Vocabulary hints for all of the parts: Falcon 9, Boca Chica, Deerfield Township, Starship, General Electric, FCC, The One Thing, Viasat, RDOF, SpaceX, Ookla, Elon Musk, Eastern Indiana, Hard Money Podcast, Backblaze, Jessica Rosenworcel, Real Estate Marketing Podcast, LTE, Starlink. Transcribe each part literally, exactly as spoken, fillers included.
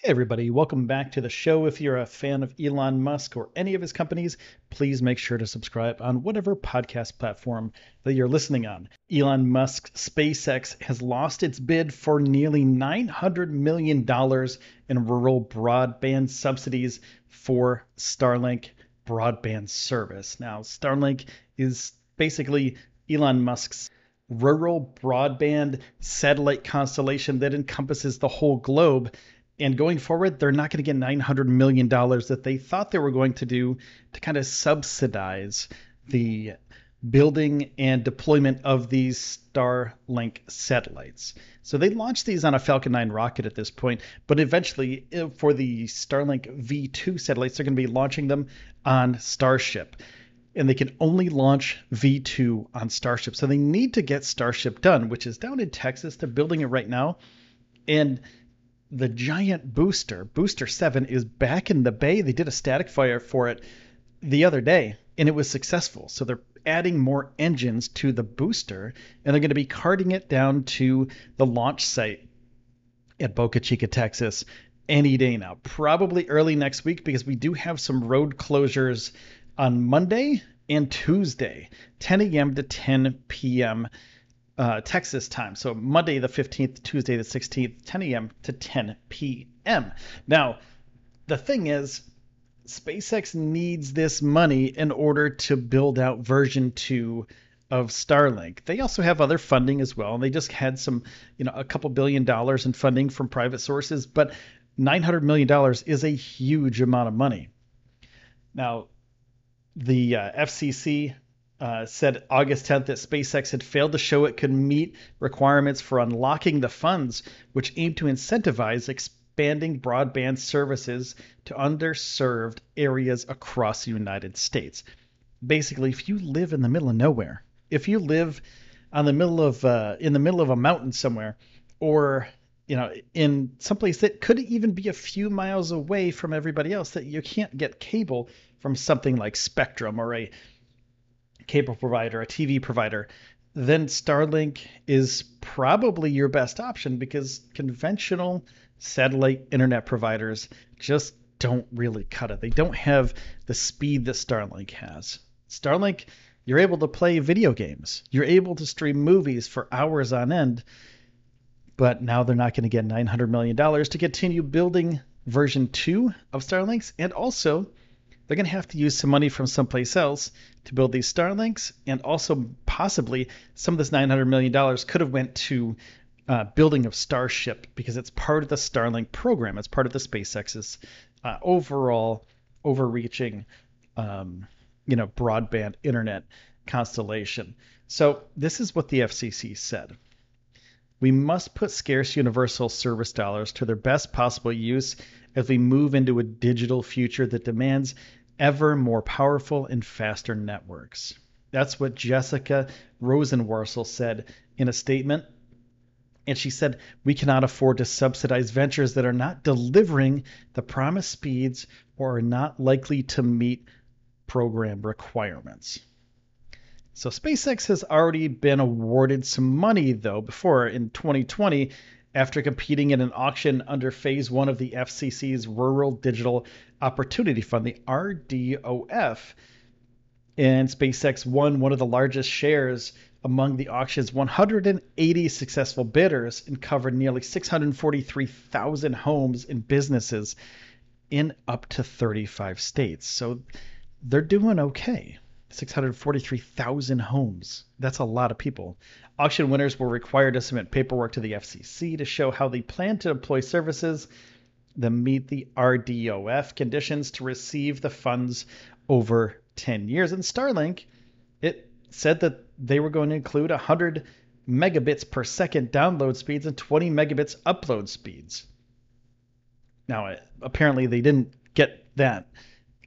Hey everybody, welcome back to the show. If you're a fan of Elon Musk or any of his companies, please make sure to subscribe on whatever podcast platform that you're listening on. Elon Musk's SpaceX has lost its bid for nearly nine hundred million dollars in rural broadband subsidies for Starlink broadband service. Now, Starlink is basically Elon Musk's rural broadband satellite constellation that encompasses the whole globe. And going forward, they're not going to get nine hundred million dollars that they thought they were going to do to kind of subsidize the building and deployment of these Starlink satellites. So they launched these on a Falcon nine rocket at this point, but eventually for the Starlink V two satellites, they're going to be launching them on Starship. And they can only launch V two on Starship. So they need to get Starship done, which is down in Texas. They're building it right now. And the giant booster, Booster seven, is back in the bay. They did a static fire for it the other day, and it was successful. So they're adding more engines to the booster, and they're going to be carting it down to the launch site at Boca Chica, Texas, any day now. Probably early next week, because we do have some road closures on Monday and Tuesday, ten a.m. to ten p.m. Uh, Texas time. So Monday the fifteenth, Tuesday the sixteenth, ten a.m. to ten p.m. Now, the thing is, SpaceX needs this money in order to build out version two of Starlink. They also have other funding as well. And they just had some, you know, a couple billion dollars in funding from private sources, but nine hundred million dollars is a huge amount of money. Now, the uh, F C C Uh, said August tenth that SpaceX had failed to show it could meet requirements for unlocking the funds, which aim to incentivize expanding broadband services to underserved areas across the United States. Basically, if you live in the middle of nowhere, if you live on the middle of uh, in the middle of a mountain somewhere, or you know, in someplace that could even be a few miles away from everybody else, that you can't get cable from something like Spectrum or a cable provider, a T V provider, then Starlink is probably your best option, because conventional satellite internet providers just don't really cut it. They don't have the speed that Starlink has. Starlink, you're able to play video games. You're able to stream movies for hours on end, but now they're not going to get nine hundred million dollars to continue building version two of Starlink's, and also they're going to have to use some money from someplace else to build these Starlinks, and also possibly some of this nine hundred million dollars could have went to uh, building of Starship, because it's part of the Starlink program. It's part of the SpaceX's uh, overall overreaching, um, you know, broadband internet constellation. So this is what the F C C said. We must put scarce universal service dollars to their best possible use as we move into a digital future that demands ever more powerful and faster networks. That's what Jessica Rosenworcel said in a statement. And she said, we cannot afford to subsidize ventures that are not delivering the promised speeds or are not likely to meet program requirements. So SpaceX has already been awarded some money, though, before in twenty twenty, after competing in an auction under phase one of the F C C's Rural Digital Opportunity Fund, the R D O F. And SpaceX won one of the largest shares among the auction's one hundred eighty successful bidders, and covered nearly six hundred forty-three thousand homes and businesses in up to thirty-five states. So they're doing okay. six hundred forty-three thousand homes. That's a lot of people. Auction winners were required to submit paperwork to the F C C to show how they plan to employ services that meet the R D O F conditions to receive the funds over ten years. And Starlink, it said that they were going to include one hundred megabits per second download speeds and twenty megabits upload speeds. Now, apparently they didn't get that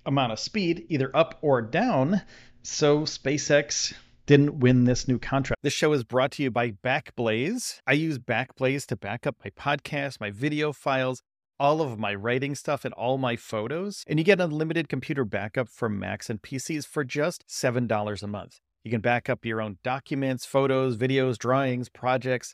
amount of speed either up or down, so SpaceX didn't win this new contract. This show is brought to you by Backblaze. I use Backblaze to back up my podcast, my video files, all of my writing stuff, and all my photos. And you get unlimited computer backup for Macs and P Cs for just seven dollars a month. You can back up your own documents, photos, videos, drawings, projects,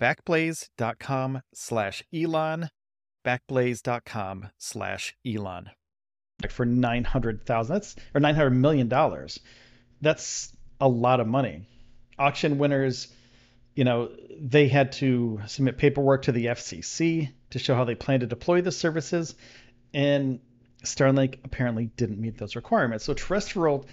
Backblaze.com slash Elon, backblaze.com slash Elon. For nine hundred thousand dollars, that's, or nine hundred million dollars. That's a lot of money. Auction winners, you know, they had to submit paperwork to the F C C to show how they plan to deploy the services. And Starlink apparently didn't meet those requirements. So terrestrial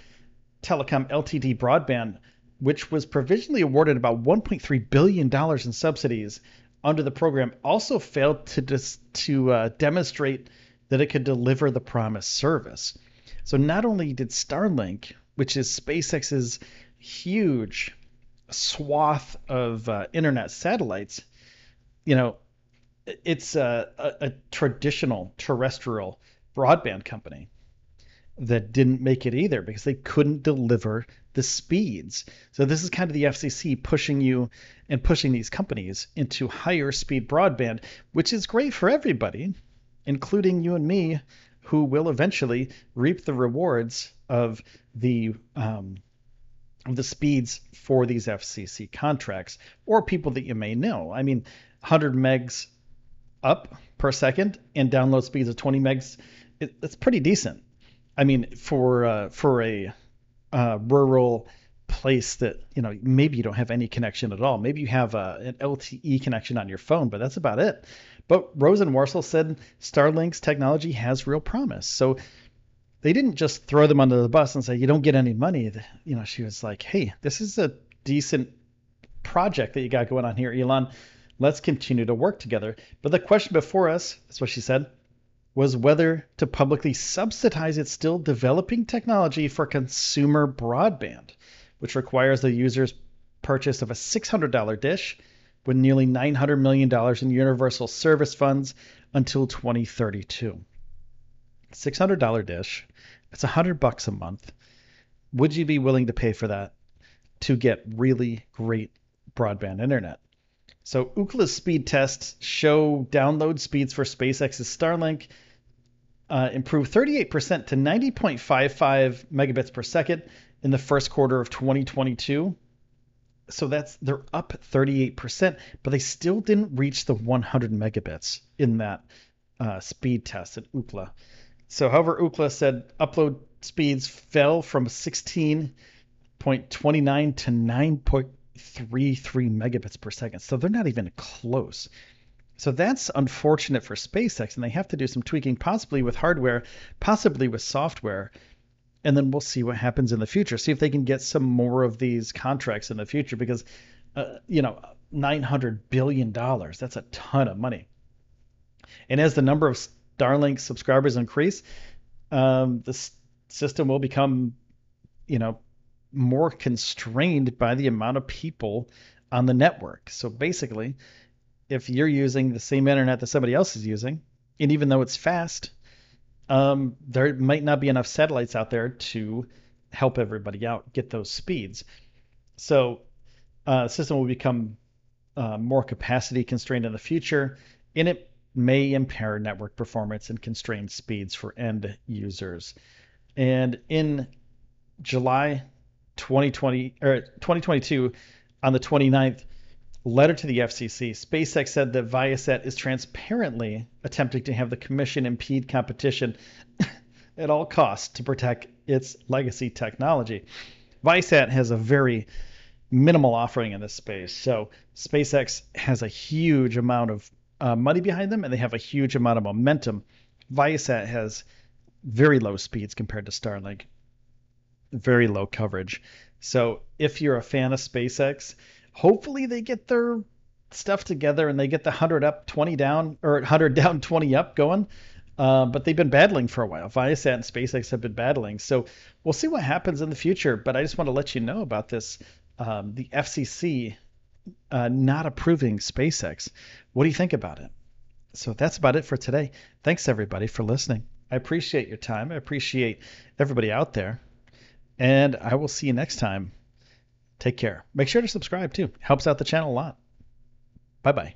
telecom L T D broadband, which was provisionally awarded about one point three billion dollars in subsidies under the program, also failed to dis- to uh, demonstrate that it could deliver the promised service. So not only did Starlink, which is SpaceX's huge swath of uh, internet satellites, you know, it's a, a, a traditional terrestrial broadband company, that didn't make it either because they couldn't deliver the speeds. So this is kind of the F C C pushing you and pushing these companies into higher speed broadband, which is great for everybody, including you and me, who will eventually reap the rewards of the um, of the speeds for these F C C contracts, or people that you may know. I mean, one hundred megs up per second and download speeds of twenty megs, it, it's pretty decent. I mean, for uh, for a uh, rural place that, you know, maybe you don't have any connection at all. Maybe you have a, an L T E connection on your phone, but that's about it. But Rosenworcel said Starlink's technology has real promise. So they didn't just throw them under the bus and say, you don't get any money. You know, she was like, hey, this is a decent project that you got going on here, Elon. Let's continue to work together. But the question before us, that's what she said, was whether to publicly subsidize its still developing technology for consumer broadband, which requires the user's purchase of a six hundred dollar dish with nearly nine hundred million dollars in universal service funds until twenty thirty-two. six hundred dollar dish, that's one hundred bucks a month. Would you be willing to pay for that to get really great broadband internet? So Ookla's speed tests show download speeds for SpaceX's Starlink uh, improved thirty-eight percent to ninety point five five megabits per second in the first quarter of twenty twenty-two. So that's, they're up thirty-eight percent, but they still didn't reach the one hundred megabits in that uh, speed test at Ookla. So however, Ookla said upload speeds fell from sixteen point two nine to nine point three three megabits per second. So they're not even close. So that's unfortunate for SpaceX, and they have to do some tweaking, possibly with hardware, possibly with software. And then we'll see what happens in the future. See if they can get some more of these contracts in the future, because, uh, you know, nine hundred billion dollars, that's a ton of money. And as the number of Starlink subscribers increase, um, the system will become, you know, more constrained by the amount of people on the network. So basically, if you're using the same internet that somebody else is using, and even though it's fast, um, there might not be enough satellites out there to help everybody out, get those speeds. So uh, the system will become uh, more capacity constrained in the future, and it may impair network performance and constrain speeds for end users. And in July twenty twenty or twenty twenty-two, on the twenty-ninth, letter to the F C C, SpaceX said that Viasat is transparently attempting to have the commission impede competition at all costs to protect its legacy technology. Viasat has a very minimal offering in this space. So SpaceX has a huge amount of uh, money behind them, and they have a huge amount of momentum. Viasat has very low speeds compared to Starlink, very low coverage. So if you're a fan of SpaceX, hopefully they get their stuff together and they get the one hundred up, twenty down, or one hundred down, twenty up going. Uh, but they've been battling for a while. Viasat and SpaceX have been battling. So we'll see what happens in the future. But I just want to let you know about this. Um, the F C C uh, not approving SpaceX. What do you think about it? So that's about it for today. Thanks, everybody, for listening. I appreciate your time. I appreciate everybody out there. And I will see you next time. Take care. Make sure to subscribe too. Helps out the channel a lot. Bye-bye.